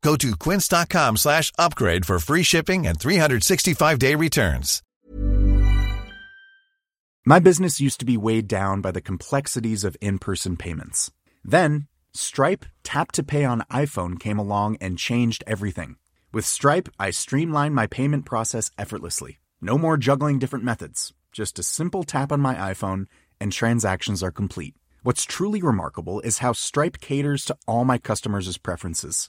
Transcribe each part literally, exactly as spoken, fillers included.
Go to quince.com slash upgrade for free shipping and three sixty-five day returns. My business used to be weighed down by the complexities of in-person payments. Then, Stripe Tap to Pay on iPhone came along and changed everything. With Stripe, I streamlined my payment process effortlessly. No more juggling different methods. Just a simple tap on my iPhone and transactions are complete. What's truly remarkable is how Stripe caters to all my customers' preferences.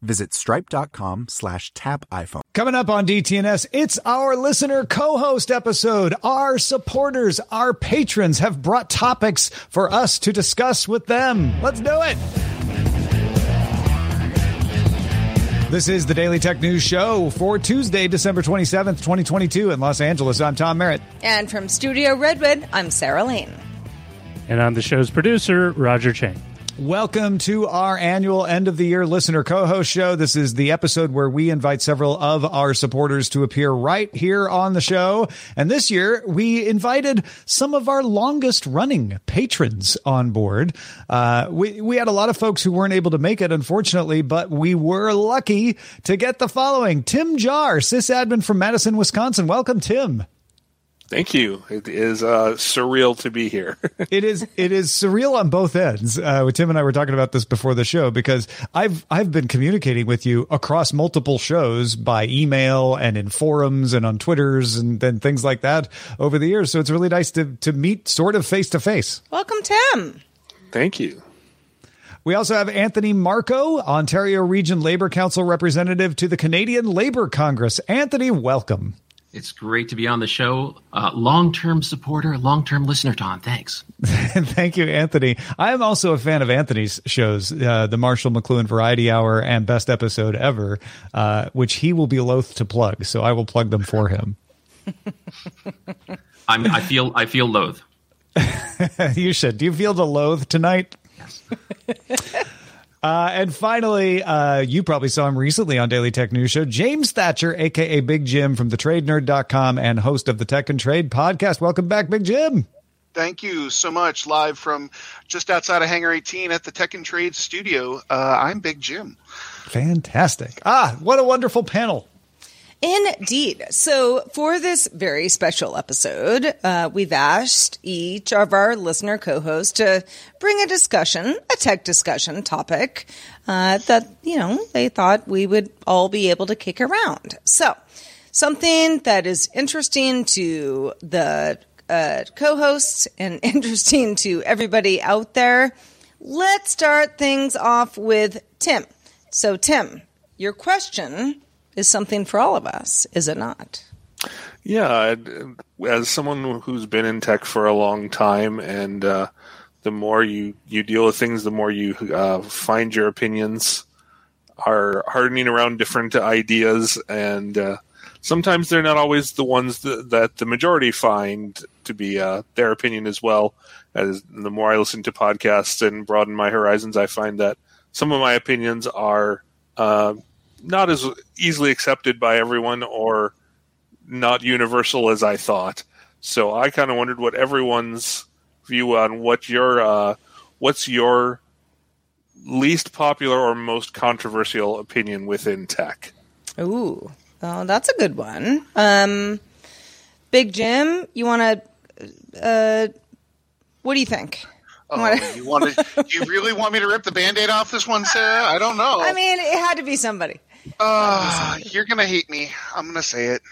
visit stripe.com slash tap iPhone. Coming up on D T N S, it's our listener co-host episode. Our supporters, our patrons have brought topics for us to discuss with them. Let's do it. This is the Daily Tech News Show for Tuesday, December twenty-seventh, twenty twenty-two in Los Angeles. I'm Tom Merritt. And from Studio Redwood, I'm Sarah Lane. And I'm the show's producer, Roger Chang. Welcome to our annual end-of-the-year listener co-host show. This is the episode where we invite several of our supporters to appear right here on the show. And this year, we invited some of our longest-running patrons on board. Uh, we, we had a lot of folks who weren't able to make it, unfortunately, but we were lucky to get the following. Tim Jar, sysadmin from Madison, Wisconsin. Welcome, Tim. Thank you. It is uh, surreal to be here. It is. It is surreal on both ends. Uh, Tim and I were talking about this before the show because I've I've been communicating with you across multiple shows by email and in forums and on Twitters and then things like that over the years. So it's really nice to to meet sort of face to face. Welcome, Tim. Thank you. We also have Anthony Marco, Ontario Region Labour Council representative to the Canadian Labour Congress. Anthony, welcome. It's great to be on the show. Uh, long-term supporter, long-term listener, Tom. Thanks. Thank you, Anthony. I am also a fan of Anthony's shows, uh, the Marshall McLuhan Variety Hour and Best Episode Ever, uh, which he will be loath to plug. So I will plug them for him. I'm, I feel I feel loath. You should. Do you feel the loathe tonight? Yes. Uh, and finally, uh, you probably saw him recently on Daily Tech News Show, James Thatcher, a k a. Big Jim from the trade nerd dot com and host of the Tech and Trade podcast. Welcome back, Big Jim. Thank you so much. Live from just outside of Hangar eighteen at the Tech and Trade studio, uh, I'm Big Jim. Fantastic. Ah, what a wonderful panel. Indeed. So for this very special episode, uh, we've asked each of our listener co-hosts to bring a discussion, a tech discussion topic uh, that, you know, they thought we would all be able to kick around. So something that is interesting to the uh, co-hosts and interesting to everybody out there. Let's start things off with Tim. So, Tim, your question is something for all of us, is it not? Yeah, as someone who's been in tech for a long time, and uh, the more you, you deal with things, the more you uh, find your opinions are hardening around different ideas, and uh, sometimes they're not always the ones that, that the majority find to be uh, their opinion as well. As the more I listen to podcasts and broaden my horizons, I find that some of my opinions are Uh, not as easily accepted by everyone or not universal as I thought. So I kind of wondered what everyone's view on what your, uh, what's your least popular or most controversial opinion within tech. Ooh, oh, that's a good one. Um, Big Jim, you want to, uh, what do you think? Oh, you want to, you really want me to rip the Band-Aid off this one, Sarah? I don't know. I mean, it had to be somebody. Uh, you're going to hate me. I'm going to say it.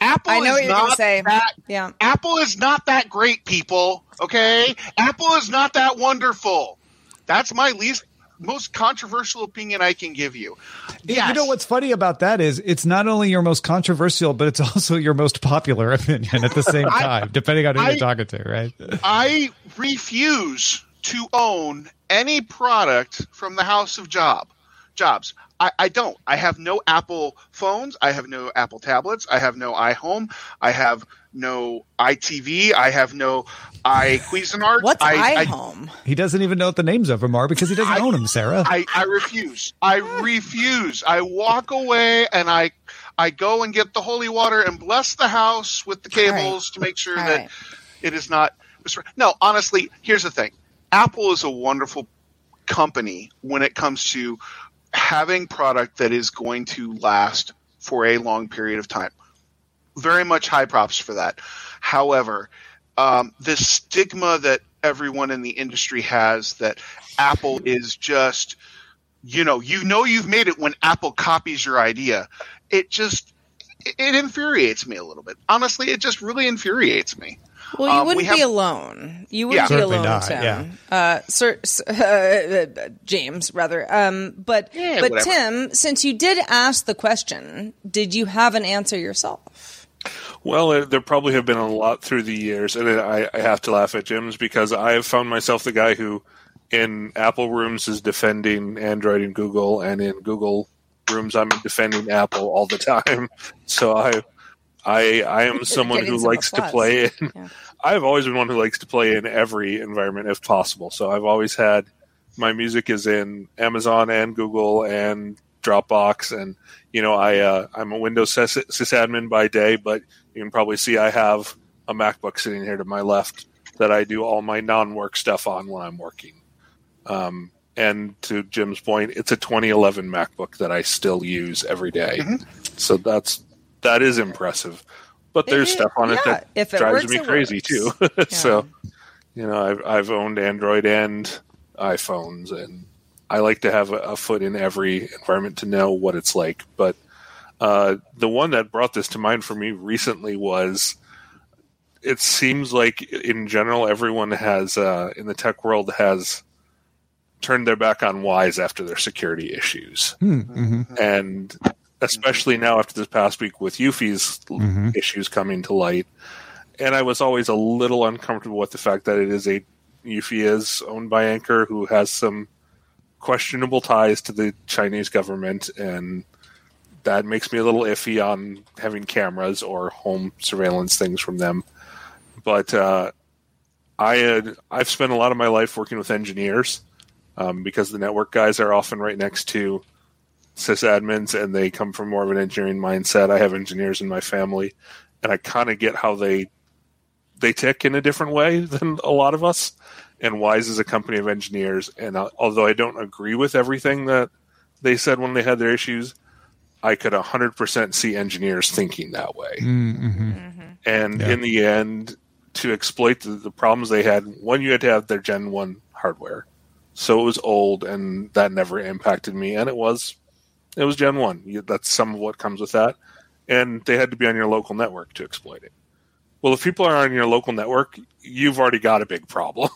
Apple I know is what you're not say. That, yeah. Apple is not that great, people. Okay? Apple is not that wonderful. That's my least most controversial opinion I can give you. Yes. You know what's funny about that is it's not only your most controversial, but it's also your most popular opinion at the same time, I, depending on who I, you're talking to, right? I refuse to own any product from the House of Job Jobs. I, I don't. I have no Apple phones. I have no Apple tablets. I have no iHome. I have no I T V. I have no iCuisinart. What's I, iHome? I, he doesn't even know what the names of them are because he doesn't I, own them, Sarah. I, I refuse. I refuse. I walk away and I I go and get the holy water and bless the house with the cables right. to make sure All that right. it is not misre- – No, honestly, here's the thing. Apple is a wonderful company when it comes to having product that is going to last for a long period of time. Very much high props for that. However, um, the stigma that everyone in the industry has that Apple is just, you know, you know you've made it when Apple copies your idea. It just, it infuriates me a little bit. Honestly, it just really infuriates me. Well, you um, wouldn't we have, be alone. You wouldn't yeah, be alone, not, Tim. Yeah. Uh, sir, uh, James, rather. Um, but yeah, but whatever. Tim, since you did ask the question, did you have an answer yourself? Well, there probably have been a lot through the years, and I, I have to laugh at Jim's because I have found myself the guy who, in Apple rooms, is defending Android and Google, and in Google rooms, I'm defending Apple all the time. So I. I, I am someone who likes to play in, yeah. I've always been one who likes to play in every environment if possible. So I've always had my music is in Amazon and Google and Dropbox. And, you know, I, uh, I'm a Windows sysadmin by day, but you can probably see I have a MacBook sitting here to my left that I do all my non-work stuff on when I'm working. Um, and to Jim's point, it's a twenty eleven MacBook that I still use every day. Mm-hmm. So that's, That is impressive, but there's it, stuff on yeah. it that if it drives works, me crazy too. Yeah. So, you know, I've, I've owned Android and iPhones, and I like to have a, a foot in every environment to know what it's like. But uh, the one that brought this to mind for me recently was it seems like in general everyone has uh, in the tech world has turned their back on Wyze after their security issues, mm-hmm. and. Especially now after this past week with Eufy's mm-hmm. issues coming to light. And I was always a little uncomfortable with the fact that it is a Eufy is owned by Anker, who has some questionable ties to the Chinese government. And that makes me a little iffy on having cameras or home surveillance things from them. But uh, I had, I've spent a lot of my life working with engineers um, because the network guys are often right next to sysadmins, and they come from more of an engineering mindset. I have engineers in my family, and I kind of get how they they tick in a different way than a lot of us. And Wyze is a company of engineers, and I, although I don't agree with everything that they said when they had their issues, I could one hundred percent see engineers thinking that way. Mm-hmm. Mm-hmm. And yeah. in the end, to exploit the, the problems they had, one, you had to have their Gen one hardware. So it was old, and that never impacted me, and it was It was Gen one. That's some of what comes with that. And they had to be on your local network to exploit it. Well, if people are on your local network, you've already got a big problem.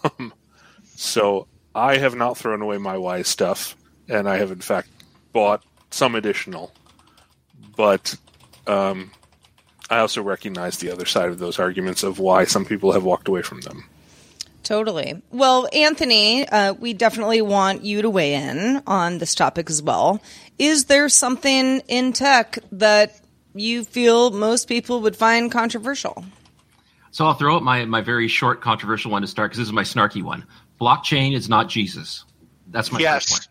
So I have not thrown away my Wyze stuff, and I have, in fact, bought some additional. But um, I also recognize the other side of those arguments of why some people have walked away from them. Totally. Well, Anthony, uh, we definitely want you to weigh in on this topic as well. Is there something in tech that you feel most people would find controversial? So I'll throw out my, my very short controversial one to start because this is my snarky one. Blockchain is not Jesus. That's my yes. first one.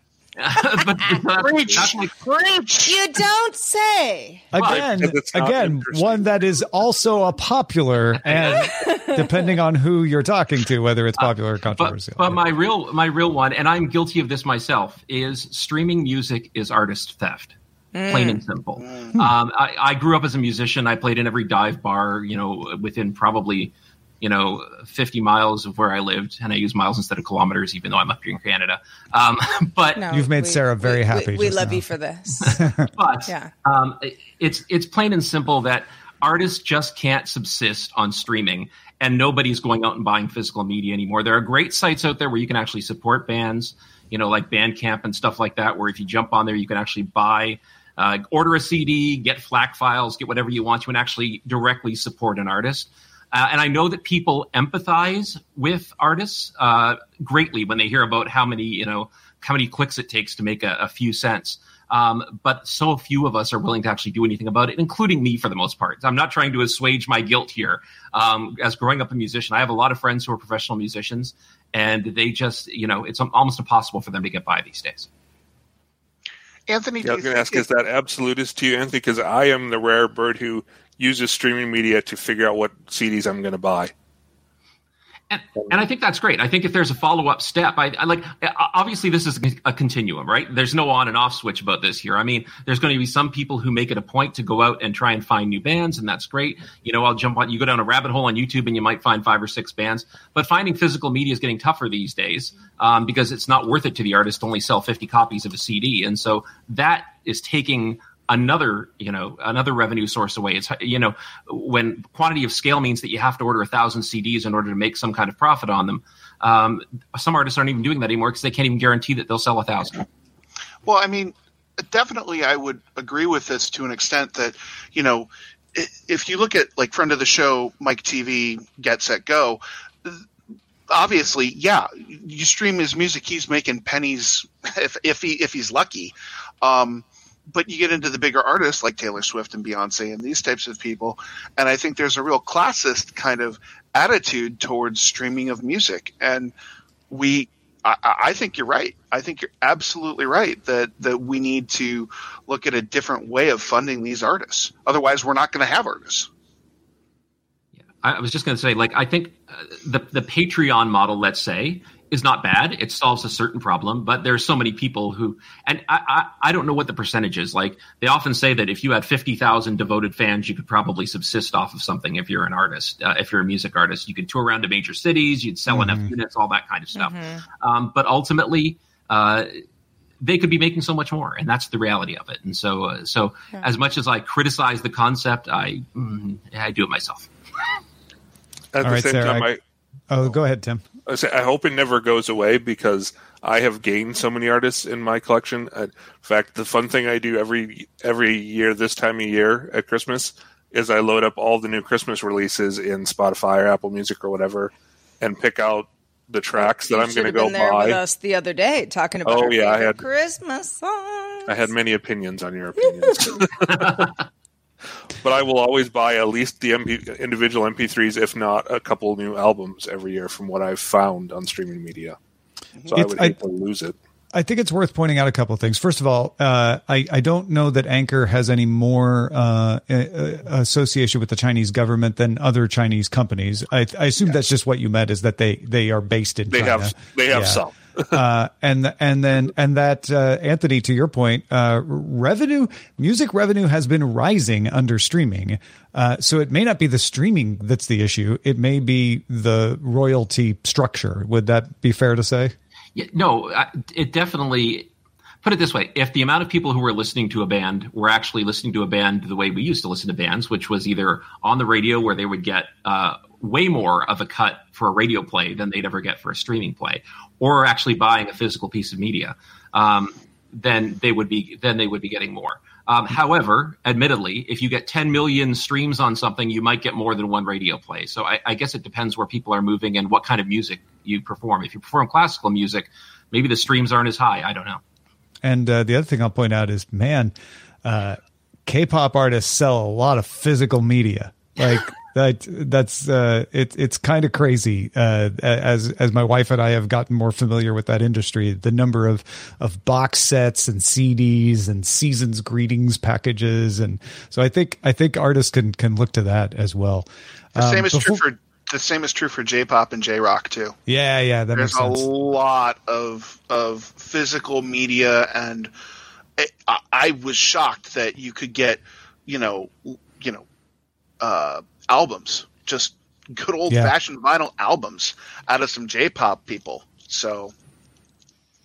but preach, that's my, preach. You don't say. Again, again, one that is also a popular, and depending on who you're talking to, whether it's popular uh, or controversial. But, but my real, my real one, and I'm guilty of this myself, is streaming music is artist theft. Mm. Plain and simple. Mm. Um, I, I grew up as a musician. I played in every dive bar, you know, within probably, you know, fifty miles of where I lived, and I use miles instead of kilometers, even though I'm up here in Canada. Um, but no, you've made we, Sarah very we, happy. We, we love now. You for this. But yeah. um, it, it's it's plain and simple that artists just can't subsist on streaming, and nobody's going out and buying physical media anymore. There are great sites out there where you can actually support bands. you know, like Bandcamp and stuff like that, where if you jump on there, you can actually buy, uh, order a C D, get FLAC files, get whatever you want to, and actually directly support an artist. Uh, and I know that people empathize with artists uh, greatly when they hear about how many, you know, how many clicks it takes to make a, a few cents. Um, but so few of us are willing to actually do anything about it, including me for the most part. I'm not trying to assuage my guilt here. Um, as growing up a musician, I have a lot of friends who are professional musicians, and they just, you know, it's almost impossible for them to get by these days. Anthony, yeah, I was going to ask, is that absolutist to you, Anthony? Because I am the rare bird who uses streaming media to figure out what C Ds I'm going to buy. And, and I think that's great. I think if there's a follow-up step, I, I like. Obviously, this is a continuum, right? There's no on and off switch about this here. I mean, there's going to be some people who make it a point to go out and try and find new bands, and that's great. You know, I'll jump on. You go down a rabbit hole on YouTube, and you might find five or six bands. But finding physical media is getting tougher these days um, because it's not worth it to the artist to only sell fifty copies of a C D, and so that is taking another, you know, another revenue source away. It's, you know, when quantity of scale means that you have to order a thousand C Ds in order to make some kind of profit on them. Um, some artists aren't even doing that anymore because they can't even guarantee that they'll sell a thousand. Well, I mean, definitely I would agree with this to an extent that, you know, if you look at like friend of the show, Mike T V Get Set Go, obviously, yeah, you stream his music. He's making pennies if, if he, if he's lucky. Um, But you get into the bigger artists like Taylor Swift and Beyonce and these types of people, and I think there's a real classist kind of attitude towards streaming of music. And we, I, I think you're right. I think you're absolutely right that, that we need to look at a different way of funding these artists. Otherwise, we're not going to have artists. Yeah, I was just going to say, like, I think uh, the the Patreon model, let's say, is not bad. It solves a certain problem, but there's so many people who, and I, I, I don't know what the percentage is. Like they often say that if you had fifty thousand devoted fans, you could probably subsist off of something. If you're an artist, uh, if you're a music artist, you could tour around to major cities, you'd sell mm-hmm. enough units, all that kind of stuff. Mm-hmm. Um, but ultimately, uh, they could be making so much more, and that's the reality of it. And so, uh, so yeah. as much as I criticize the concept, I, mm, I do it myself. At all the right, same Sarah, time, I, I oh, go ahead, Tim. I hope it never goes away because I have gained so many artists in my collection. In fact, the fun thing I do every every year this time of year at Christmas is I load up all the new Christmas releases in Spotify or Apple Music or whatever and pick out the tracks that you I'm going to go buy. You should have been there with us the other day talking about oh, yeah, I had, Christmas songs. I had many opinions on your opinions. But I will always buy at least the M P, individual M P threes, if not a couple new albums every year from what I've found on streaming media. So it's, I would hate I, to lose it. I think it's worth pointing out a couple of things. First of all, uh, I, I don't know that Anker has any more uh, association with the Chinese government than other Chinese companies. I, I assume yes. that's just what you meant, is that they, they are based in they China. Have, they have yeah. some. uh, and and then and that uh, Anthony, to your point, uh, revenue, music revenue has been rising under streaming. Uh, so it may not be the streaming that's the issue. It may be the royalty structure. Would that be fair to say? Yeah, no, I, it definitely. Put it this way, if the amount of people who were listening to a band were actually listening to a band the way we used to listen to bands, which was either on the radio where they would get uh, way more of a cut for a radio play than they'd ever get for a streaming play, or actually buying a physical piece of media, um, then they would be then they would be getting more. Um, however, admittedly, if you get ten million streams on something, you might get more than one radio play. So I, I guess it depends where people are moving and what kind of music you perform. If you perform classical music, maybe the streams aren't as high. I don't know. And uh, the other thing I'll point out is, man, uh, K-pop artists sell a lot of physical media. Like that, that's uh, it, it's kind of crazy. Uh, as as my wife and I have gotten more familiar with that industry, the number of of box sets and C Ds and season's greetings packages, and so I think I think artists can can look to that as well. The same um, is before- true for the same is true for J-pop and J-rock too. Yeah, yeah, that There's makes sense. There's a lot of of physical media, and it, I, I was shocked that you could get, you know, you know, uh, albums, just good old yeah. fashioned vinyl albums out of some J-pop people. So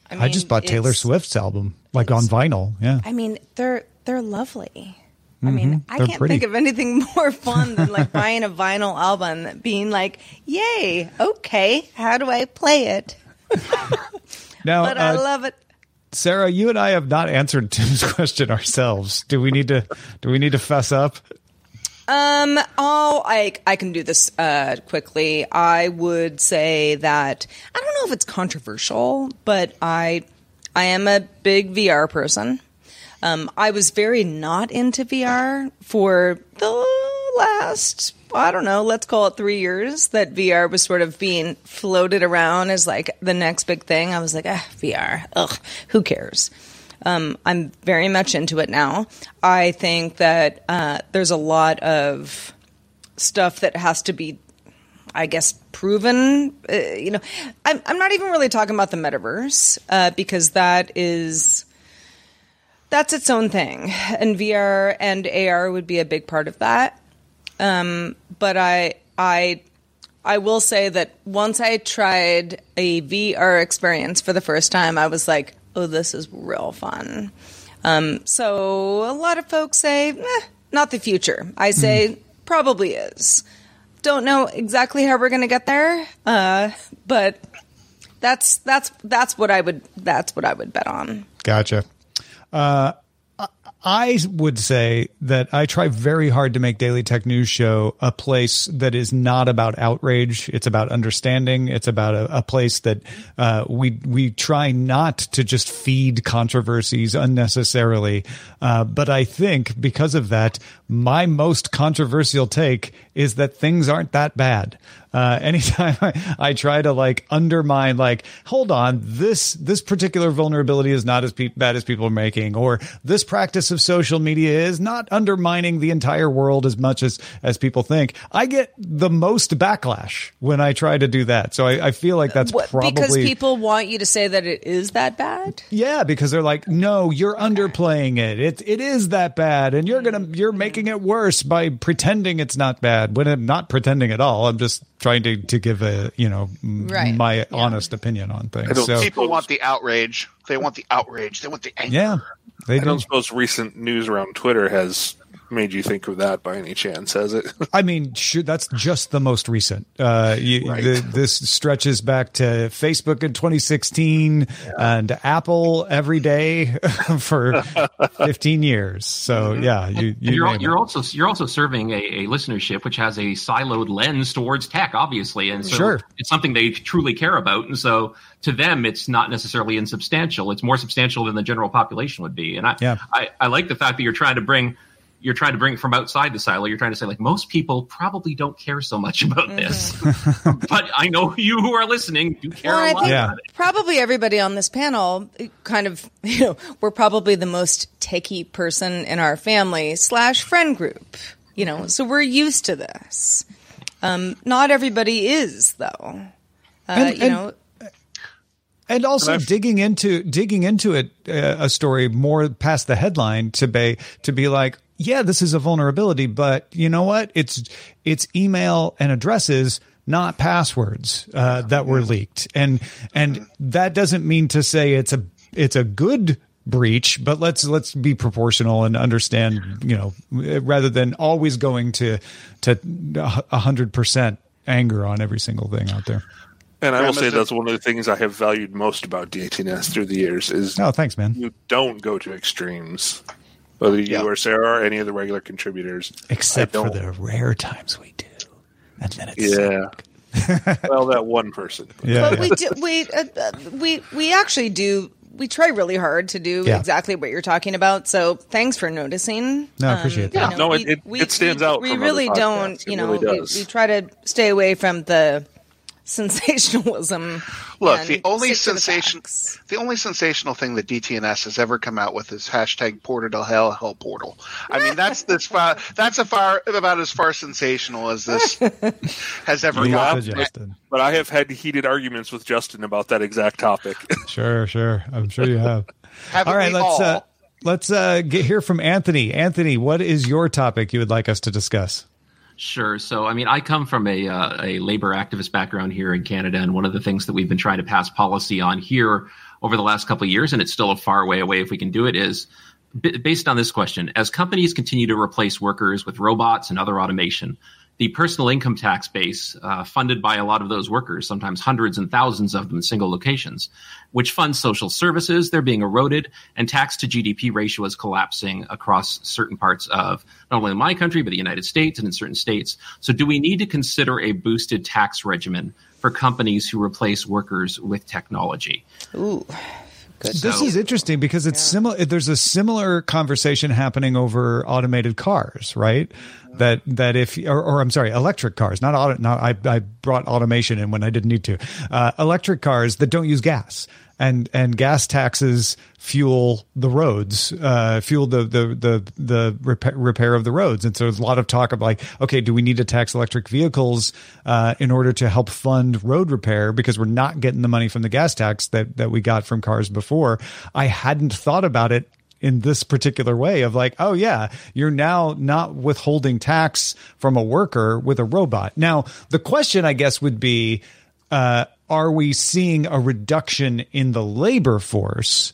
I, mean, I just bought Taylor Swift's album like on vinyl. Yeah, I mean they're they're lovely. I mean, mm-hmm. I They're can't pretty. think of anything more fun than like buying a vinyl album, and being like, "Yay, okay, how do I play it?" Now, but I uh, love it. Sarah, you and I have not answered Tim's question ourselves. Do we need to? Do we need to fess up? Um. Oh, I I can do this uh, quickly. I would say that I don't know if it's controversial, but I I am a big V R person. Um, I was very not into V R for the last, I don't know, let's call it three years that V R was sort of being floated around as like the next big thing. I was like, ah, V R, ugh, who cares? Um, I'm very much into it now. I think that uh, there's a lot of stuff that has to be, I guess, proven. Uh, you know, I'm, I'm not even really talking about the metaverse uh, because that is... That's its own thing, and V R and A R would be a big part of that. Um, but I, I, I will say that once I tried a V R experience for the first time, I was like, "Oh, this is real fun." Um, so a lot of folks say, eh, "Not the future." I say, mm-hmm. "Probably is." Don't know exactly how we're going to get there, uh, but that's that's that's what I would that's what I would bet on. Gotcha. Uh, I would say that I try very hard to make Daily Tech News Show a place that is not about outrage. It's about understanding. It's about a, a place that uh, we we try not to just feed controversies unnecessarily. Uh, but I think because of that, my most controversial take is that things aren't that bad. Uh, anytime I, I try to like undermine, like, hold on, this this particular vulnerability is not as pe- bad as people are making, or this practice of social media is not undermining the entire world as much as as people think. I get the most backlash when I try to do that. So I, I feel like that's what, probably because people want you to say that it is that bad. Yeah, because they're like, no, you're okay. underplaying it. It it is that bad, and you're gonna you're making it worse by pretending it's not bad when I'm not pretending at all. I'm just trying to, to give a, you know, right. my yeah. honest opinion on things. So, people want the outrage. They want the outrage. They want the anger. Yeah, they I do. don't suppose recent news around Twitter has made you think of that by any chance, has it? I mean, shoot, that's just the most recent. Uh, you, right. the, this stretches back to Facebook in twenty sixteen yeah. and Apple every day for fifteen years. So yeah, you, you you're, you're also you're also serving a, a listenership which has a siloed lens towards tech, obviously, and so sure. it's something they truly care about, and so to them, it's not necessarily insubstantial. It's more substantial than the general population would be, and I yeah. I, I like the fact that you're trying to bring. You're trying to bring it from outside the silo. You're trying to say, like, most people probably don't care so much about this. Mm-hmm. But I know you who are listening do care well, a lot yeah. about it. Probably everybody on this panel kind of, you know, we're probably the most techie person in our family slash friend group, you know, so we're used to this. Um, not everybody is, though. Uh, and, you and- know. And also digging into digging into it, uh, a story more past the headline to be to be like, yeah, this is a vulnerability, but you know what? It's it's email and addresses, not passwords uh, that were leaked, and and that doesn't mean to say it's a it's a good breach, but let's let's be proportional and understand, you know, rather than always going to to a hundred percent anger on every single thing out there. And I will say that's one of the things I have valued most about D T N S through the years is oh, thanks, man. You don't go to extremes, whether you yep. or Sarah or any of the regular contributors. Except for the rare times we do. And then it's yeah. well, that one person. Yeah, but yeah. we do, we, uh, we, we actually do. We try really hard to do yeah. exactly what you're talking about. So thanks for noticing. No, I appreciate um, that. You know, no, it, it, we, it stands we, out. We, from we really don't. You know, really we, we try to stay away from the. Sensationalism. Look, the only sensation, the, the only sensational thing that D T N S has ever come out with is hashtag Porter to Hell Hell Portal. I mean, that's this far, that's a far about as far sensational as this has ever gotten. But I have had heated arguments with Justin about that exact topic. sure, sure, I'm sure you have. All right, let's all? Uh, let's uh, get here from Anthony. Anthony, what is your topic you would like us to discuss? Sure. So, I mean, I come from a uh, a labor activist background here in Canada, and one of the things that we've been trying to pass policy on here over the last couple of years, and it's still a far way away if we can do it, is b- based on this question. As companies continue to replace workers with robots and other automation, the personal income tax base uh, funded by a lot of those workers, sometimes hundreds and thousands of them in single locations, which funds social services. They're being eroded, and tax to G D P ratio is collapsing across certain parts of not only my country, but the United States and in certain states. So do we need to consider a boosted tax regimen for companies who replace workers with technology? Ooh. Good. This so, is interesting because it's yeah. similar. There's a similar conversation happening over automated cars, right? That that if or, or I'm sorry, electric cars, not auto, not I, I brought automation in when I didn't need to. Uh, electric cars that don't use gas, and and gas taxes fuel the roads, uh, fuel the the the the repair, repair of the roads. And so there's a lot of talk of like, okay, do we need to tax electric vehicles uh, in order to help fund road repair because we're not getting the money from the gas tax that that we got from cars before? I hadn't thought about it in this particular way of like, oh yeah, you're now not withholding tax from a worker with a robot. Now, the question I guess would be, uh, are we seeing a reduction in the labor force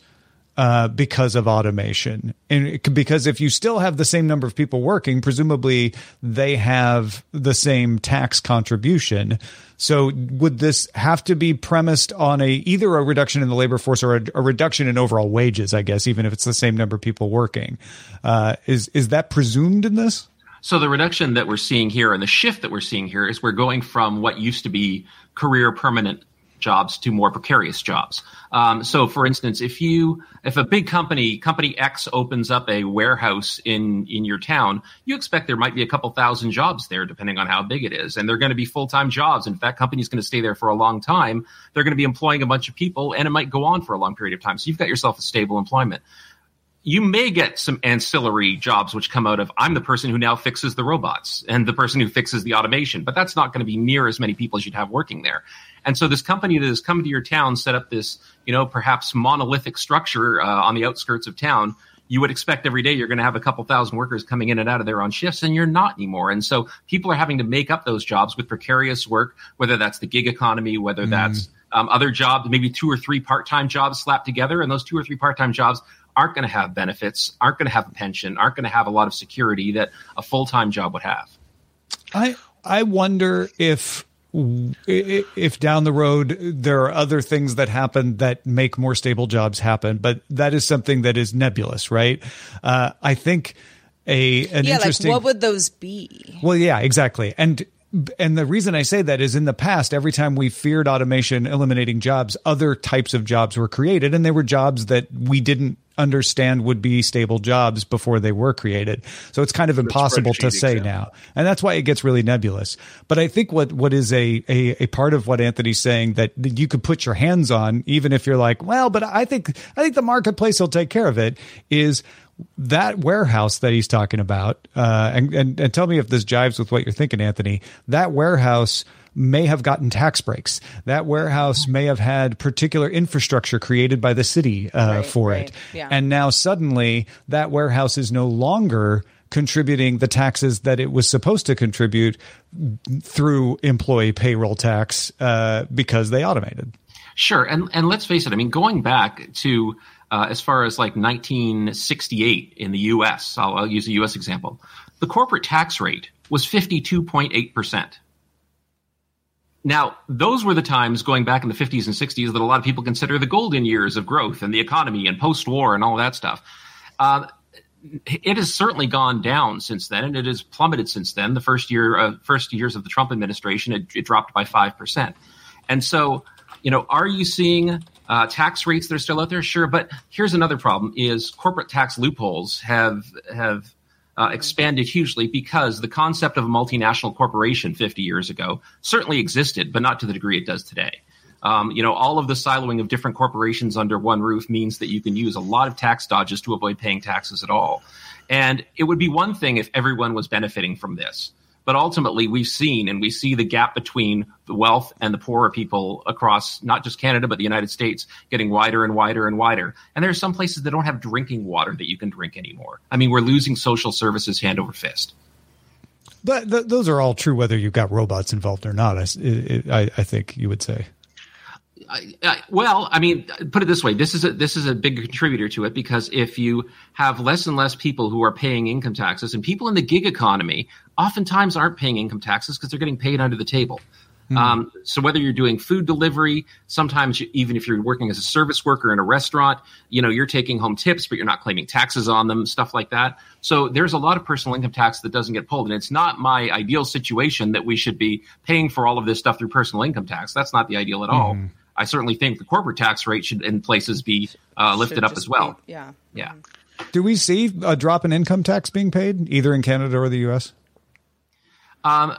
uh, because of automation? And it, because if you still have the same number of people working, presumably they have the same tax contribution. So would this have to be premised on a either a reduction in the labor force or a, a reduction in overall wages, I guess, even if it's the same number of people working? Uh, is is that presumed in this? So the reduction that we're seeing here and the shift that we're seeing here is we're going from what used to be career permanent jobs to more precarious jobs. Um, so, for instance, if you if a big company, company X opens up a warehouse in, in your town, you expect there might be a couple thousand jobs there, depending on how big it is. And they're going to be full-time jobs. In fact, company's going to stay there for a long time. They're going to be employing a bunch of people, and it might go on for a long period of time. So you've got yourself a stable employment. You may get some ancillary jobs which come out of, I'm the person who now fixes the robots and the person who fixes the automation, but that's not going to be near as many people as you'd have working there. And so this company that has come to your town, set up this, you know, perhaps monolithic structure uh, on the outskirts of town, you would expect every day you're going to have a couple thousand workers coming in and out of there on shifts, and you're not anymore. And so people are having to make up those jobs with precarious work, whether that's the gig economy, whether mm. that's um, other jobs, maybe two or three part-time jobs slapped together, and those two or three part-time jobs aren't going to have benefits, aren't going to have a pension, aren't going to have a lot of security that a full-time job would have. I I wonder if if down the road there are other things that happen that make more stable jobs happen, but that is something that is nebulous, right? Uh, I think a an yeah, interesting. Like what would those be? Well, yeah, exactly, and. And the reason I say that is in the past, every time we feared automation eliminating jobs, other types of jobs were created, and they were jobs that we didn't understand would be stable jobs before they were created. So it's kind of impossible to say now. And that's why it gets really nebulous. But I think what what is a, a, a part of what Anthony's saying that you could put your hands on, even if you're like, well, but I think I think the marketplace will take care of it, is that warehouse that he's talking about, uh, and, and, and tell me if this jives with what you're thinking, Anthony, that warehouse may have gotten tax breaks. That warehouse may have had particular infrastructure created by the city uh, right, for right. it. Yeah. And now suddenly that warehouse is no longer contributing the taxes that it was supposed to contribute through employee payroll tax uh, because they automated. Sure. And, and let's face it. I mean, going back to Uh, as far as like nineteen sixty-eight in the U S, I'll, I'll use a U S example. The corporate tax rate was fifty-two point eight percent. Now, those were the times going back in the fifties and sixties that a lot of people consider the golden years of growth and the economy and post-war and all that stuff. Uh, it has certainly gone down since then, and it has plummeted since then. The first year, uh, first years of the Trump administration, it, it dropped by five percent. And so, you know, are you seeing Uh, tax rates that are still out there? Sure. But here's another problem is corporate tax loopholes have have uh, expanded hugely because the concept of a multinational corporation fifty years ago certainly existed, but not to the degree it does today. Um, you know, all of the siloing of different corporations under one roof means that you can use a lot of tax dodges to avoid paying taxes at all. And it would be one thing if everyone was benefiting from this. But ultimately, we've seen and we see the gap between the wealth and the poorer people across not just Canada, but the United States getting wider and wider and wider. And there are some places that don't have drinking water that you can drink anymore. I mean, we're losing social services hand over fist. But th- those are all true whether you've got robots involved or not, I, it, I, I think you would say. I, I, well, I mean, put it this way. This is a, this is a big contributor to it, because if you have less and less people who are paying income taxes, and people in the gig economy oftentimes aren't paying income taxes because they're getting paid under the table. Mm-hmm. Um, so whether you're doing food delivery, sometimes you, even if you're working as a service worker in a restaurant, you know, you're taking home tips, but you're not claiming taxes on them, stuff like that. So there's a lot of personal income tax that doesn't get pulled. And it's not my ideal situation that we should be paying for all of this stuff through personal income tax. That's not the ideal at all. Mm-hmm. I certainly think the corporate tax rate should in places be uh, lifted up as well. Be, yeah. Yeah. Mm-hmm. Do we see a drop in income tax being paid either in Canada or the U S? Um,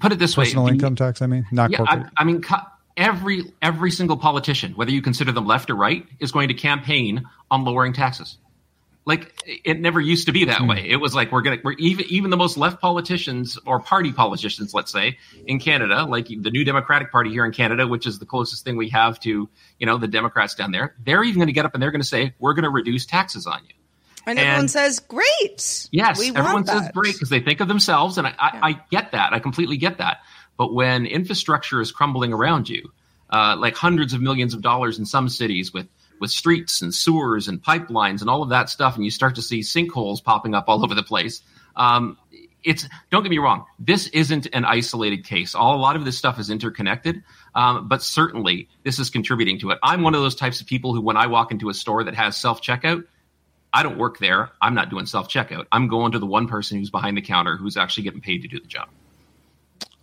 Put it this way. Personal income tax, I mean, not yeah, corporate. I, I mean, every every single politician, whether you consider them left or right, is going to campaign on lowering taxes. Like, it never used to be that mm. way. It was like we're going to – we're even even the most left politicians or party politicians, let's say, in Canada, like the New Democratic Party here in Canada, which is the closest thing we have to, you know, the Democrats down there, they're even going to get up and they're going to say, we're going to reduce taxes on you. And, and everyone says, great. Yes, we everyone want that. Says great because they think of themselves. And I, I, yeah. I get that. I completely get that. But when infrastructure is crumbling around you, uh, like hundreds of millions of dollars in some cities with, with streets and sewers and pipelines and all of that stuff, and you start to see sinkholes popping up all over the place. Um, it's don't get me wrong. This isn't an isolated case. All, a lot of this stuff is interconnected, um, but certainly this is contributing to it. I'm one of those types of people who, when I walk into a store that has self-checkout, I don't work there. I'm not doing self-checkout. I'm going to the one person who's behind the counter who's actually getting paid to do the job.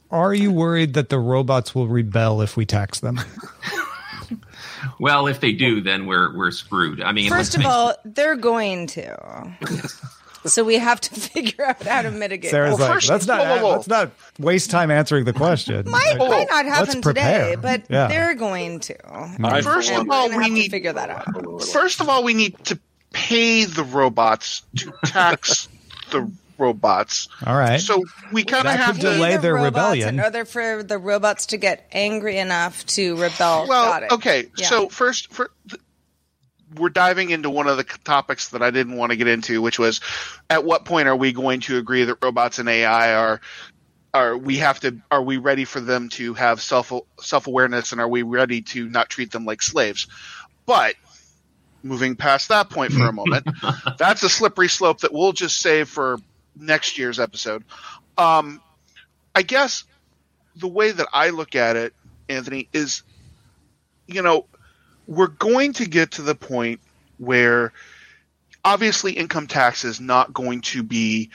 Are you worried that the robots will rebel if we tax them? Well, if they do, then we're we're screwed. I mean, first of all, they're going to. So we have to figure out how to mitigate. Sarah's well, like, let's not, whoa, whoa. let's not waste time answering the question. might, like, might not happen today, but yeah. they're going to. Right. First and of all, we need to figure that out. First of all, we need to pay the robots to tax the robots. All right. So we kind of have to delay their rebellion in order for the robots to get angry enough to rebel. Well, okay. Yeah. So first, for, we're diving into one of the topics that I didn't want to get into, which was at what point are we going to agree that robots and A I are are we have to are we ready for them to have self self awareness, and are we ready to not treat them like slaves? But moving past that point for a moment, that's a slippery slope that we'll just save for next year's episode. Um, I guess the way that I look at it, Anthony, is, you know, we're going to get to the point where obviously income tax is not going to be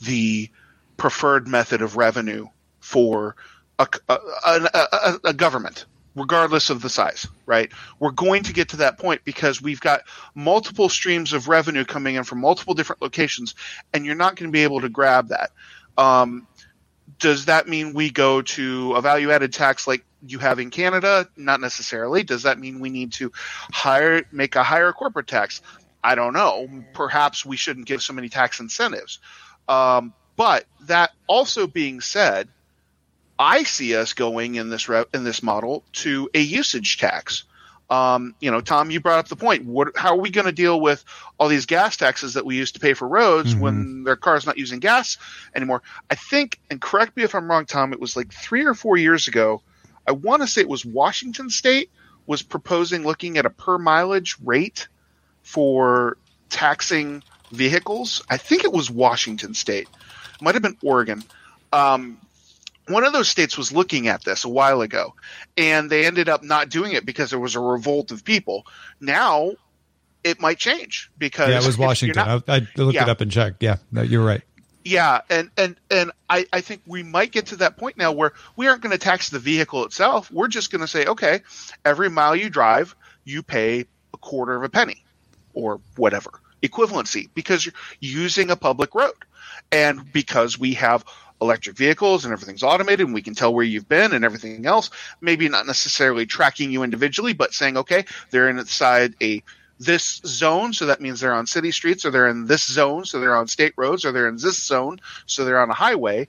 the preferred method of revenue for a, a, a, a, a government, regardless of the size, right? We're going to get to that point because we've got multiple streams of revenue coming in from multiple different locations, and you're not going to be able to grab that. Um, does that mean we go to a value-added tax like you have in Canada? Not necessarily. Does that mean we need to hire, make a higher corporate tax? I don't know. Perhaps we shouldn't give so many tax incentives. Um, but that also being said, I see us going in this re- in this model to a usage tax. Um, you know, Tom, you brought up the point. What, how are we going to deal with all these gas taxes that we used to pay for roads mm-hmm. when their car's not using gas anymore? I think, and correct me if I'm wrong, Tom, it was like three or four years ago. I want to say it was Washington State was proposing looking at a per mileage rate for taxing vehicles. I think it was Washington State. It might have been Oregon. Um One of those states was looking at this a while ago, and they ended up not doing it because there was a revolt of people. Now it might change because yeah, it was Washington. Not, I, I looked yeah. it up and checked. Yeah, no, you're right. Yeah, and and and I, I think we might get to that point now where we aren't going to tax the vehicle itself. We're just going to say, okay, every mile you drive, you pay a quarter of a penny or whatever equivalency because you're using a public road, and because we have electric vehicles and everything's automated and we can tell where you've been and everything else, maybe not necessarily tracking you individually, but saying, okay, they're inside a this zone, so that means they're on city streets, or they're in this zone, so they're on state roads, or they're in this zone, so they're on a highway.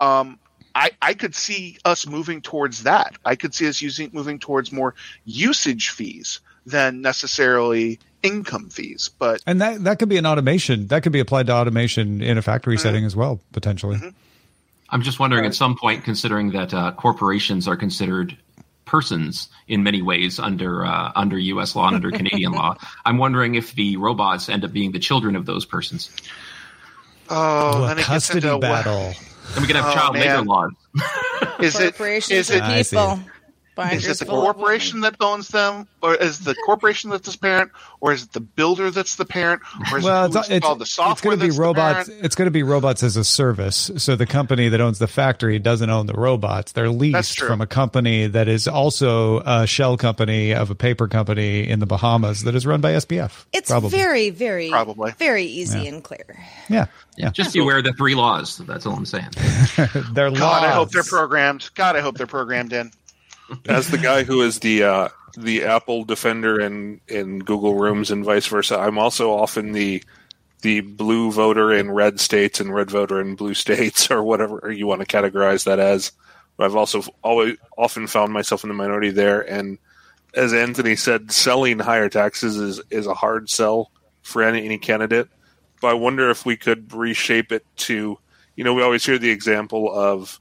Um, I, I could see us moving towards that. I could see us using moving towards more usage fees than necessarily income fees. But And that, that could be an automation. That could be applied to automation in a factory mm-hmm. setting as well, potentially. Mm-hmm. I'm just wondering, right. at some point, considering that uh, corporations are considered persons in many ways under uh, under U S law and under Canadian law. I'm wondering if the robots end up being the children of those persons. Oh, and a custody it battle. And we can have oh, child labor laws. Is it is it people? Is it the corporation that owns them, or is the corporation that's the parent, or is it the builder that's the parent, or is well, it it's, it's, called the software it's that's be robots, the parent? It's going to be robots as a service. So the company that owns the factory doesn't own the robots. They're leased from a company that is also a shell company of a paper company in the Bahamas that is run by S P F. It's probably. very, very, probably. very easy yeah. and clear. Yeah. Yeah. Just be aware of the three laws. That's all I'm saying. They're laws. God, I hope they're programmed. God, I hope they're programmed in. As the guy who is the uh, the Apple defender in, in Google Rooms and vice versa, I'm also often the the blue voter in red states and red voter in blue states, or whatever you want to categorize that as. But I've also always often found myself in the minority there. And as Anthony said, selling higher taxes is, is a hard sell for any, any candidate. But I wonder if we could reshape it to, you know, we always hear the example of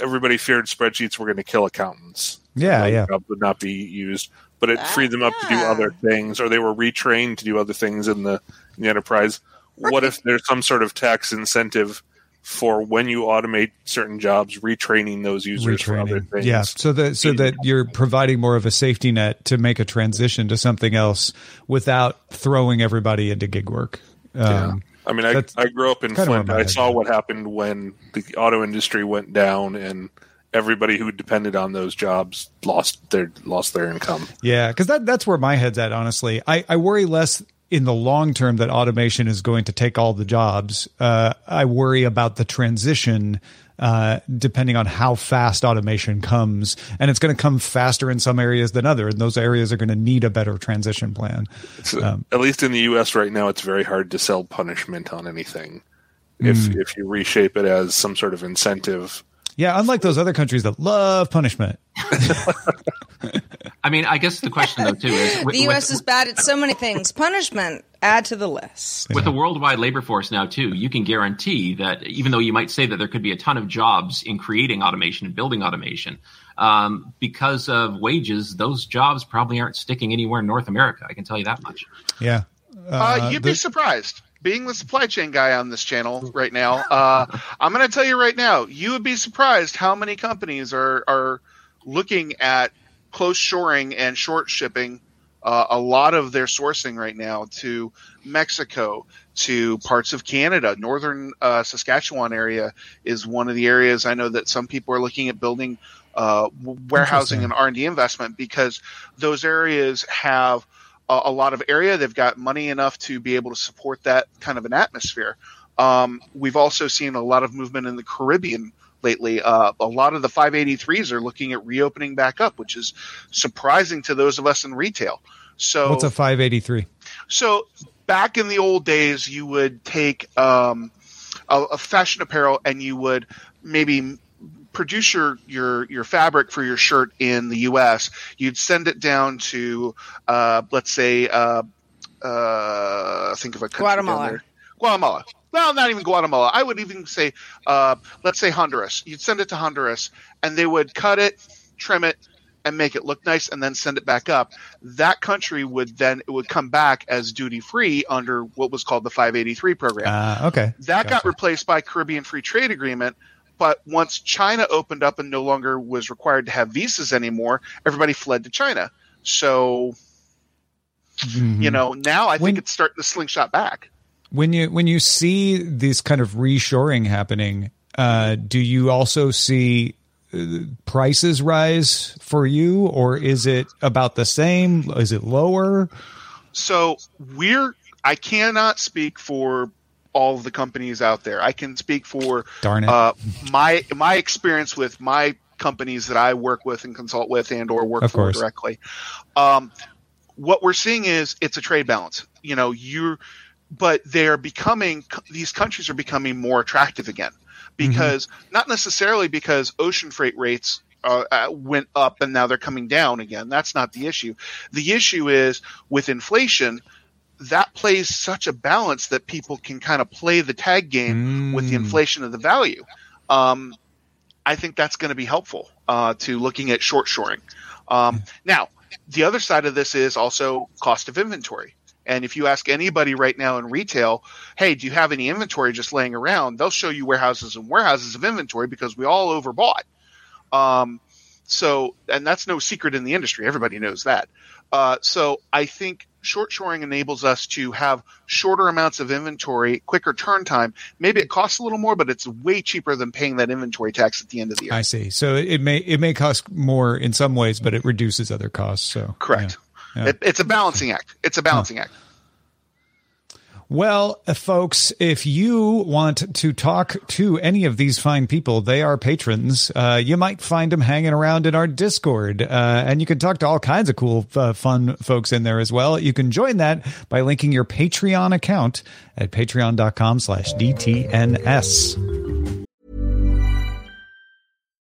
everybody feared spreadsheets were going to kill accountants. Yeah, yeah. Would not be used, but it freed them up to do other things, or they were retrained to do other things in the, in the enterprise. Right. What if there's some sort of tax incentive for when you automate certain jobs, retraining those users retraining. for other things? Yeah, so that so that you're providing more of a safety net to make a transition to something else without throwing everybody into gig work. Um, yeah. I mean, I, I grew up in Flint. I saw what happened when the auto industry went down, and everybody who depended on those jobs lost their lost their income. Yeah, because that, that's where my head's at, honestly. I, I worry less in the long term that automation is going to take all the jobs. Uh, I worry about the transition uh, depending on how fast automation comes. And it's going to come faster in some areas than others. And those areas are going to need a better transition plan. Um, at least in the U S right now, it's very hard to sell punishment on anything if mm. if you reshape it as some sort of incentive. Yeah, unlike those other countries that love punishment. I mean, I guess the question, though, too, is... With, the U S with, is bad at so many things. Punishment, add to the list. With yeah. the worldwide labor force now, too, you can guarantee that, even though you might say that there could be a ton of jobs in creating automation and building automation, um, because of wages, those jobs probably aren't sticking anywhere in North America. I can tell you that much. Yeah. Uh, uh, you'd be surprised. Being the supply chain guy on this channel right now, uh, I'm going to tell you right now, you would be surprised how many companies are, are looking at close shoring and short shipping uh, a lot of their sourcing right now to Mexico, to parts of Canada. Northern uh, Saskatchewan area is one of the areas I know that some people are looking at building uh, warehousing and R and D investment, because those areas have a, a lot of area. They've got money enough to be able to support that kind of an atmosphere. Um, we've also seen a lot of movement in the Caribbean lately. Uh, a lot of the five eighty-threes are looking at reopening back up, which is surprising to those of us in retail. So what's a five eighty-three? So back in the old days, you would take um, a, a fashion apparel and you would maybe produce your, your, your fabric for your shirt in the U S. You'd send it down to, uh, let's say, uh, uh, think of a country Guatemala. Down there. Guatemala. Well, not even Guatemala. I would even say, uh, let's say Honduras. You'd send it to Honduras, and they would cut it, trim it, and make it look nice, and then send it back up. That country would then it would come back as duty-free under what was called the five eighty-three program. Uh, okay, that gotcha. Got replaced by Caribbean Free Trade Agreement. But once China opened up and no longer was required to have visas anymore, everybody fled to China. So, mm-hmm. you know, now I think when- it's starting to slingshot back. When you when you see these kind of reshoring happening, uh, do you also see prices rise for you, or is it about the same? Is it lower? So we're I cannot speak for all of the companies out there. I can speak for Darn it. Uh, my my experience with my companies that I work with and consult with and or work for directly. Um, what we're seeing is it's a trade balance. You know, you're. But they're becoming these countries are becoming more attractive again, because mm-hmm. not necessarily because ocean freight rates uh, went up and now they're coming down again. That's not the issue. The issue is with inflation. That plays such a balance that people can kind of play the tag game mm. with the inflation of the value. Um, I think that's going to be helpful uh, to looking at short shoring. Um, now, the other side of this is also cost of inventory. And if you ask anybody right now in retail, hey, do you have any inventory just laying around? They'll show you warehouses and warehouses of inventory because we all overbought. Um, so, and that's no secret in the industry. Everybody knows that. Uh, so I think short shoring enables us to have shorter amounts of inventory, quicker turn time. Maybe it costs a little more, but it's way cheaper than paying that inventory tax at the end of the year. I see. So it may, it may cost more in some ways, but it reduces other costs. So correct. Yeah. Yeah. It, it's a balancing act. It's a balancing huh. act. Well, uh, folks, if you want to talk to any of these fine people, they are patrons. Uh, you might find them hanging around in our Discord, uh, and you can talk to all kinds of cool, uh, fun folks in there as well. You can join that by linking your Patreon account at patreon dot com slash D T N S.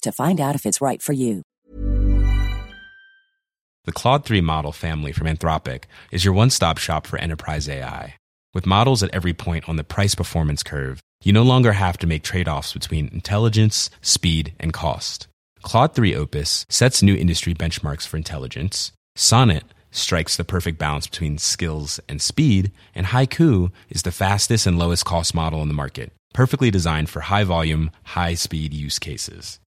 to find out if it's right for you. The Claude three model family from Anthropic is your one-stop shop for enterprise A I. With models at every point on the price-performance curve, you no longer have to make trade-offs between intelligence, speed, and cost. Claude three Opus sets new industry benchmarks for intelligence, Sonnet strikes the perfect balance between skills and speed, and Haiku is the fastest and lowest-cost model in the market, perfectly designed for high-volume, high-speed use cases.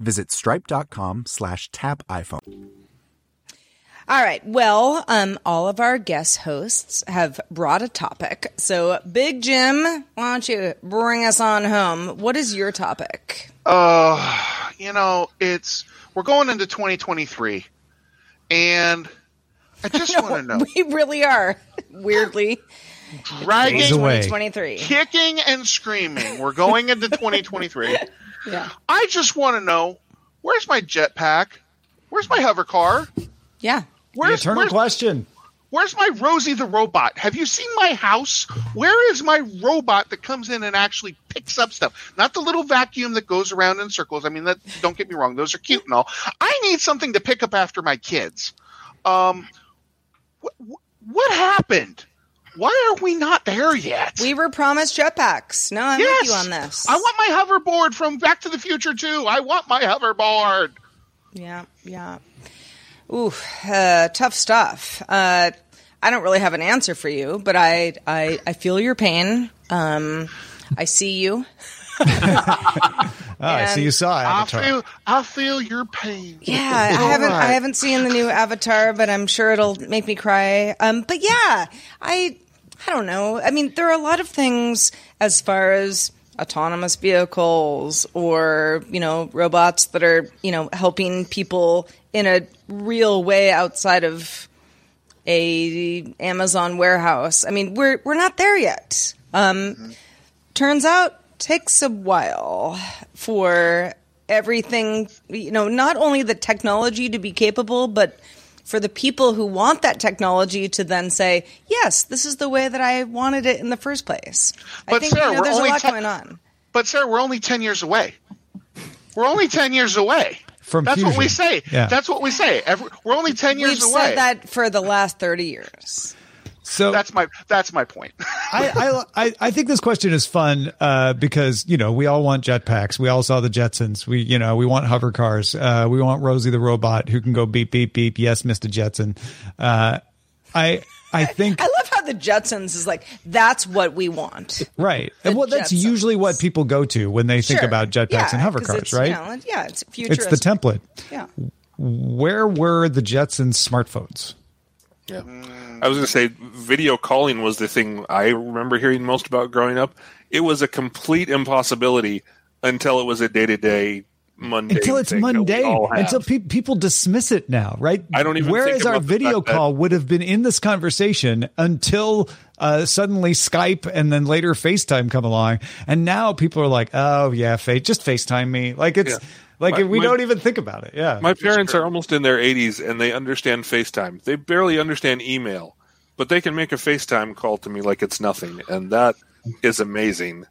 visit stripe dot com slash tap iPhone. All right. Well, um, all of our guest hosts have brought a topic. So, Big Jim, why don't you bring us on home? What is your topic? Uh, you know, it's we're going into twenty twenty-three, and I just no, want to know. We really are, weirdly. Dragging twenty twenty-three. Kicking and screaming. We're going into twenty twenty-three. Yeah. I just want to know, where's my jetpack? Where's my hover car? Yeah. Where's, the eternal where's, question. Where's my Rosie the robot? Have you seen my house? Where is my robot that comes in and actually picks up stuff? Not the little vacuum that goes around in circles. I mean, that don't get me wrong. Those are cute and all. I need something to pick up after my kids. Um, what, what happened? Why are we not there yet? We were promised jetpacks. No, I'm yes. with you on this. I want my hoverboard from Back to the Future too. I want my hoverboard. Yeah, yeah. Ooh, uh, tough stuff. Uh, I don't really have an answer for you, but I, I, I feel your pain. Um, I see you. oh, I see you saw Avatar. I feel, I feel your pain. Yeah, I haven't, right. I haven't seen the new Avatar, but I'm sure it'll make me cry. Um, but yeah, I, I don't know. I mean, there are a lot of things as far as autonomous vehicles or, you know, robots that are, you know, helping people in a real way outside of a Amazon warehouse. I mean, we're we're not there yet. Um, turns out takes a while for everything, you know, not only the technology to be capable, but for the people who want that technology to then say, yes, this is the way that I wanted it in the first place. But I think Sarah, you know, there's a lot ten, going on. But Sarah, we're only ten years away. We're only ten years away. From That's fusion. What we say. Yeah. That's what we say. Every, we're only ten years We've away. We've said that for the last thirty years. So that's my that's my point. I, I I think this question is fun uh, because you know we all want jetpacks. We all saw the Jetsons. We you know we want hover cars. Uh, we want Rosie the robot who can go beep beep beep. Yes, Mister Jetson. Uh, I I think I love how the Jetsons is like that's what we want. Right. The well, that's Jetsons. Usually what people go to when they think sure. about jetpacks yeah, and hover cars, right? You know, yeah, it's futuristic. It's the template. Yeah. Where were the Jetsons smartphones? Yeah. I was going to say video calling was the thing I remember hearing most about growing up. It was a complete impossibility until it was a day-to-day mundane Until it's mundane. Until pe- people dismiss it now, right? I don't even Whereas our video call would have been in this conversation until uh, suddenly Skype and then later FaceTime come along. And now people are like, oh, yeah, fa- just FaceTime me. Like it's... Yeah. Like, my, we my, don't even think about it, yeah. My parents are almost in their eighties, and they understand FaceTime. They barely understand email, but they can make a FaceTime call to me like it's nothing, and that is amazing.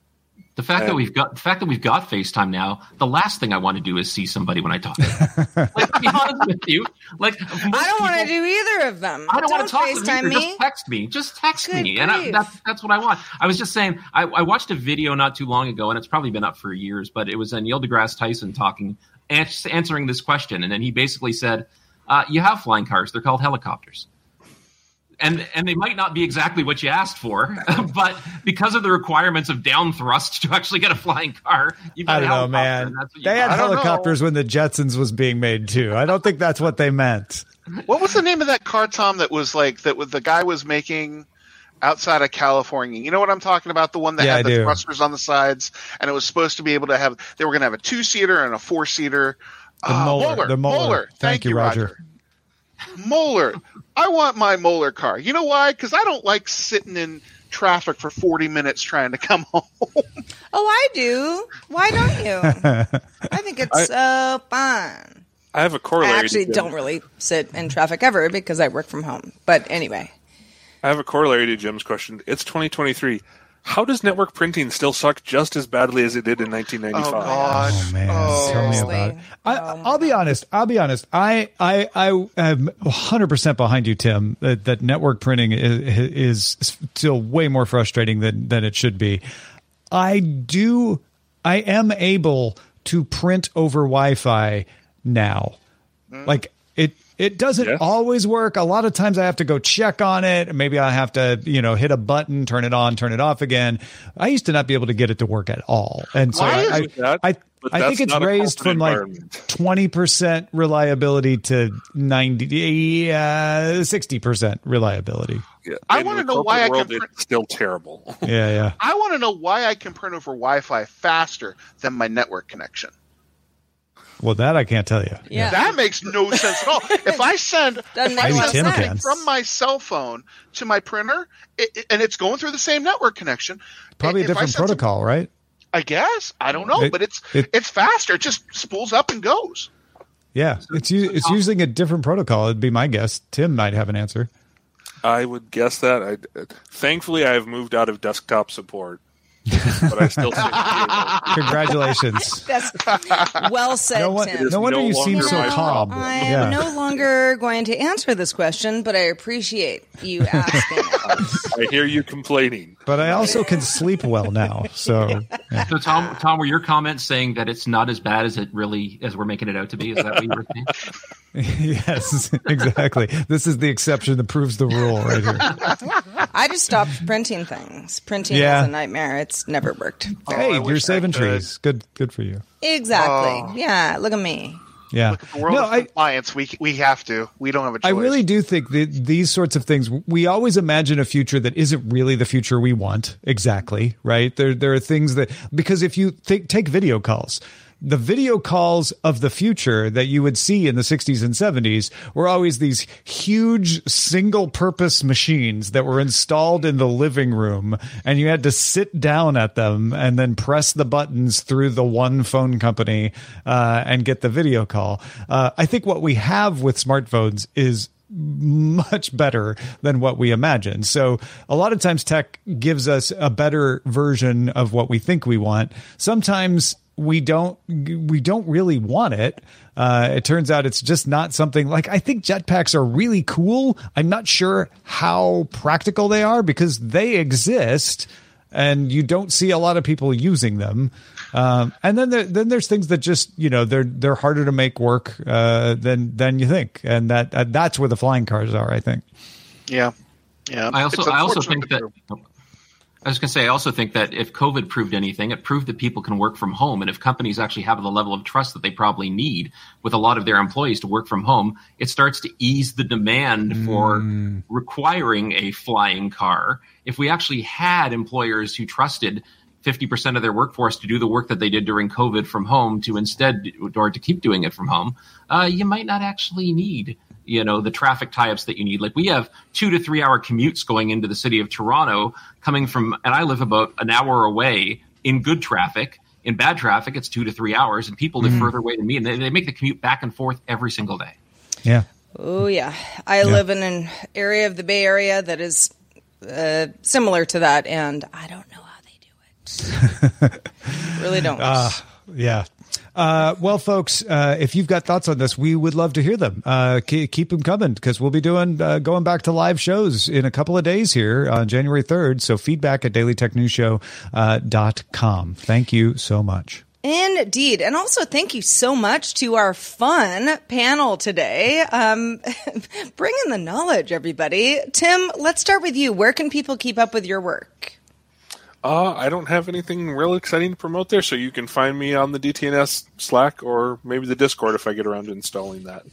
The fact and, that we've got the fact that we've got FaceTime now, the last thing I want to do is see somebody when I talk to them. Like, to be honest with you. Like, I don't people, want to do either of them. I don't, don't want to talk FaceTime to them. Just text me. Just text Good me. Grief. And I, that's, that's what I want. I was just saying, I, I watched a video not too long ago, and it's probably been up for years, but it was Neil deGrasse Tyson talking, ans- answering this question. And then he basically said, uh, you have flying cars. They're called helicopters. And and they might not be exactly what you asked for, but because of the requirements of down thrust to actually get a flying car, you've got I don't know, man. They had helicopters when the Jetsons was being made too. I don't think that's what they meant. What was the name of that car, Tom? That was like that. The guy was making outside of California. You know what I'm talking about? The one that yeah, had I the do. thrusters on the sides, and it was supposed to be able to have. They were going to have a two seater and a four seater. The uh, Moeller, Moeller, the Moeller. Moeller. Thank, Thank you, Roger. Roger. Moeller. I want my Moeller car. You know why? Because I don't like sitting in traffic for forty minutes trying to come home. Oh, I do. Why don't you? I think it's so uh, fun. I have a corollary. I actually to don't really sit in traffic ever because I work from home. But anyway. I have a corollary to Jim's question. It's twenty twenty-three. How does network printing still suck just as badly as it did in nineteen ninety-five? Oh, God. Oh man. Oh. Tell me about it. I, oh, I'll be honest. I'll be honest. I, I, I am one hundred percent behind you, Tim, that, that network printing is, is still way more frustrating than, than it should be. I do. I am able to print over Wi-Fi now. Mm. Like it. It doesn't yes. always work. A lot of times I have to go check on it. Maybe I have to, you know, hit a button, turn it on, turn it off again. I used to not be able to get it to work at all. And so Why I I, that? I, I think it's raised from like twenty percent reliability to ninety, uh, sixty percent reliability. Yeah. I want to know why I can print. It's still terrible. Yeah, yeah. I want to know why I can print over Wi-Fi faster than my network connection. Well, that I can't tell you. Yeah. That makes no sense at all. If I send, if I send something can. from my cell phone to my printer, it, it, and it's going through the same network connection. Probably a different protocol, some, right? I guess. I don't know, it, but it's it, it's faster. It just spools up and goes. Yeah, it's it's using a different protocol. It'd be my guess. Tim might have an answer. I would guess that. I, thankfully, I have moved out of desktop support. But I still think congratulations. That's well said, no one, Tim. No wonder no you seem so calm. I am yeah. no longer going to answer this question, but I appreciate you asking. I hear you complaining. But I also can sleep well now. So, yeah. so Tom, Tom, were your comments saying that it's not as bad as it really as we're making it out to be? Is that what you were saying? Yes, exactly. This is the exception that proves the rule right here. I just stopped printing things. Printing yeah. is a nightmare. It's never worked. Oh, hey, I you're saving trees. Good good for you. Exactly. Oh. Yeah, look at me. Yeah. Look, the world no, of compliance, I, we, we have to. We don't have a choice. I really do think that these sorts of things, we always imagine a future that isn't really the future we want. Exactly, right? There, there are things that, because if you th- take video calls, the video calls of the future that you would see in the sixties and seventies were always these huge single-purpose machines that were installed in the living room, and you had to sit down at them and then press the buttons through the one phone company uh, and get the video call. Uh, I think what we have with smartphones is much better than what we imagine. So a lot of times tech gives us a better version of what we think we want. Sometimes we don't, we don't really want it. Uh, it turns out it's just not something like, I think jetpacks are really cool. I'm not sure how practical they are because they exist and you don't see a lot of people using them. Um, and then there, then there's things that just, you know, they're they're harder to make work uh, than than you think, and that uh, that's where the flying cars are, I think. Yeah, yeah. I also I also think that I was going to say I also think that if COVID proved anything, it proved that people can work from home, and if companies actually have the level of trust that they probably need with a lot of their employees to work from home, it starts to ease the demand mm. for requiring a flying car. If we actually had employers who trusted fifty percent of their workforce to do the work that they did during COVID from home to instead, or to keep doing it from home, uh, you might not actually need, you know, the traffic tie-ups that you need. Like we have two to three hour commutes going into the city of Toronto coming from, and I live about an hour away in good traffic. In bad traffic, it's two to three hours and people live mm-hmm. further away than me and they, they make the commute back and forth every single day. Yeah. Oh yeah. I yeah. live in an area of the Bay Area that is uh, similar to that. And I don't know. Really don't. Uh, yeah. Uh, well, folks, uh, if you've got thoughts on this, we would love to hear them. Uh, keep, keep them coming because we'll be doing uh, going back to live shows in a couple of days here on January third. So feedback at daily tech news show dot com. Thank you so much. Indeed. And also thank you so much to our fun panel today. Um, bring in the knowledge, everybody. Tim, let's start with you. Where can people keep up with your work? Uh, I don't have anything real exciting to promote there, so you can find me on the D T N S Slack or maybe the Discord if I get around to installing that.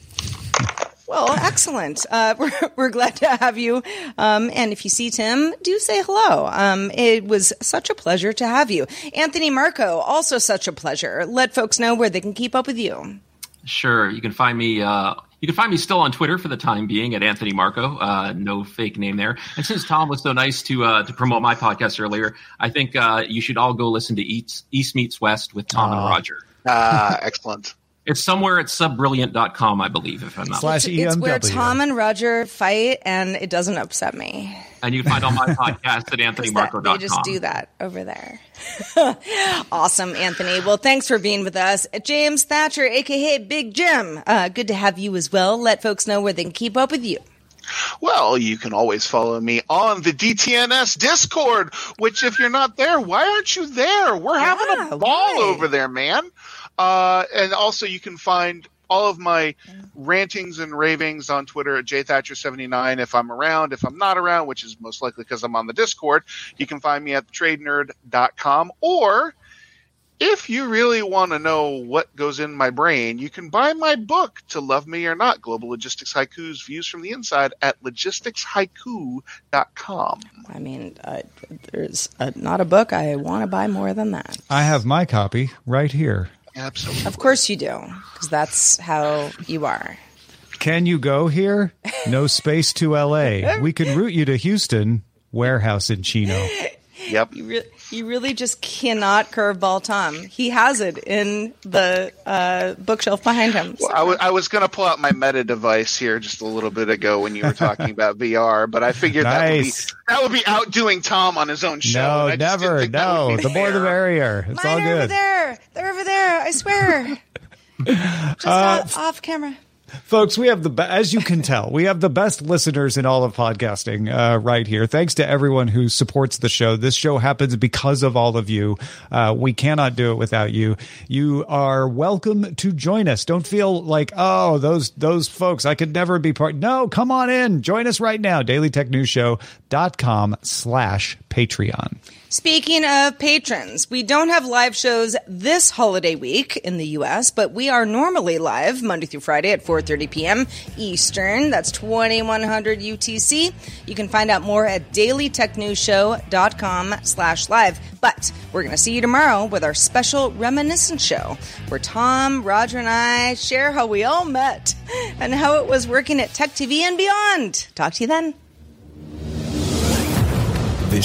Well, excellent. Uh, we're, we're glad to have you. Um, and if you see Tim, do say hello. Um, it was such a pleasure to have you. Anthony Marco, also such a pleasure. Let folks know where they can keep up with you. Sure. You can find me... Uh... You can find me still on Twitter for the time being at Anthony Marco, uh, no fake name there. And since Tom was so nice to uh, to promote my podcast earlier, I think uh, you should all go listen to East, East Meets West with Tom uh, and Roger. Ah, uh, excellent. It's somewhere at sub brilliant dot com, I believe, if I'm not mistaken. It's, it's where Tom and Roger fight, and it doesn't upset me. And you can find all my podcasts at anthony marco dot com. They just do that over there. Awesome, Anthony. Well, thanks for being with us. James Thatcher, a k a. Big Jim, uh, good to have you as well. Let folks know where they can keep up with you. Well, you can always follow me on the D T N S Discord, which if you're not there, why aren't you there? We're yeah, having a ball why? over there, man. Uh, and also you can find all of my rantings and ravings on Twitter at j thatcher seventy-nine if I'm around. If I'm not around, which is most likely because I'm on the Discord, you can find me at the trade nerd dot com. Or if you really want to know what goes in my brain, you can buy my book, To Love Me or Not, Global Logistics Haiku's Views from the Inside, at logistics haiku dot com. I mean, uh, there's a, not a book I want to buy more than that. I have my copy right here. Absolutely. Of course you do, because that's how you are. Can you go here? No space to L A. We can route you to Houston, warehouse in Chino. Yep. You, re- you really just cannot curveball Tom. He has it in the uh, bookshelf behind him. So. Well, I, w- I was going to pull out my meta device here just a little bit ago when you were talking about V R, but I figured nice. that, would be, that would be outdoing Tom on his own show. No, never. No, the more the barrier. It's Mine all good. They're over there. They're over there. I swear. Just uh, off, off camera. Folks, we have the be- as you can tell, we have the best listeners in all of podcasting uh, right here. Thanks to everyone who supports the show. This show happens because of all of you. Uh, we cannot do it without you. You are welcome to join us. Don't feel like, oh, those those folks, I could never be part. No, come on in. Join us right now. daily tech news show dot com slash Patreon. Speaking of patrons, we don't have live shows this holiday week in the U S, but we are normally live Monday through Friday at four thirty p.m. Eastern. That's twenty-one hundred U T C. You can find out more at daily tech news show dot com slash live. But we're going to see you tomorrow with our special reminiscence show where Tom, Roger, and I share how we all met and how it was working at Tech T V and beyond. Talk to you then. This